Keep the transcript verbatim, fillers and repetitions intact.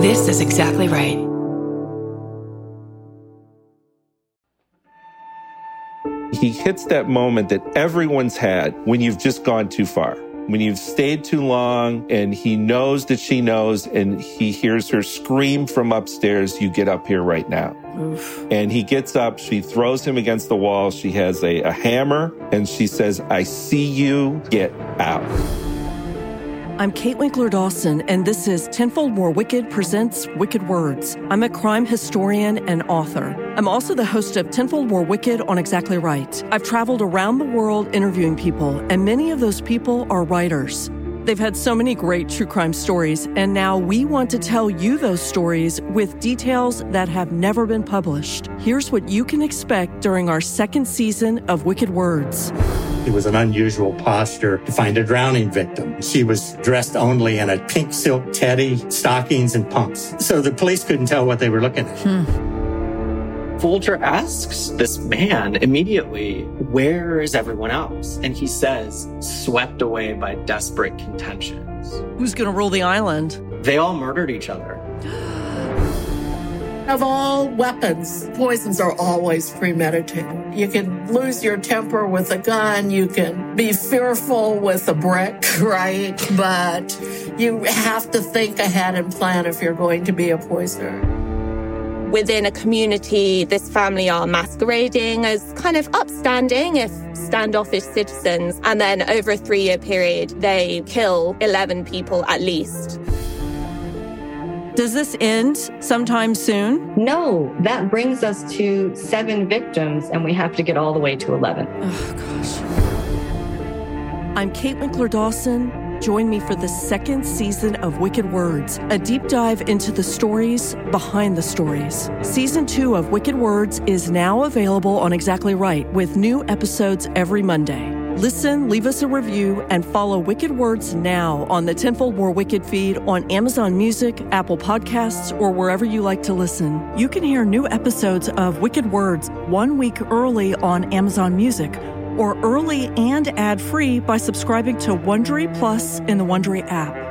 This is Exactly Right. He hits that moment that everyone's had when you've just gone too far, when you've stayed too long, and he knows that she knows, and he hears her scream from upstairs, "You get up here right now." Oof. And he gets up, she throws him against the wall, she has a, a hammer, and she says, "I see you, get out." I'm Kate Winkler Dawson, and this is Tenfold More Wicked presents Wicked Words. I'm a crime historian and author. I'm also the host of Tenfold More Wicked on Exactly Right. I've traveled around the world interviewing people, and many of those people are writers. They've had so many great true crime stories, and now we want to tell you those stories with details that have never been published. Here's what you can expect during our second season of Wicked Words. It was an unusual posture to find a drowning victim. She was dressed only in a pink silk teddy, stockings, and pumps. So the police couldn't tell what they were looking at. Hmm. Folger asks this man immediately, "Where is everyone else?" And he says, "Swept away by desperate contentions." Who's going to rule the island? They all murdered each other. Of all weapons, poisons are always premeditated. You can lose your temper with a gun. You can be fearful with a brick, right? But you have to think ahead and plan if you're going to be a poisoner. Within a community, this family are masquerading as kind of upstanding, if standoffish citizens. And then over a three-year period, they kill eleven people at least. Does this end sometime soon? No, that brings us to seven victims, and we have to get all the way to eleven. Oh, gosh. I'm Kate Winkler Dawson. Join me for the second season of Wicked Words, a deep dive into the stories behind the stories. Season two of Wicked Words is now available on Exactly Right, with new episodes every Monday. Listen, leave us a review, and follow Wicked Words now on the Tenfold More Wicked feed on Amazon Music, Apple Podcasts, or wherever you like to listen. You can hear new episodes of Wicked Words one week early on Amazon Music, or early and ad-free by subscribing to Wondery Plus in the Wondery app.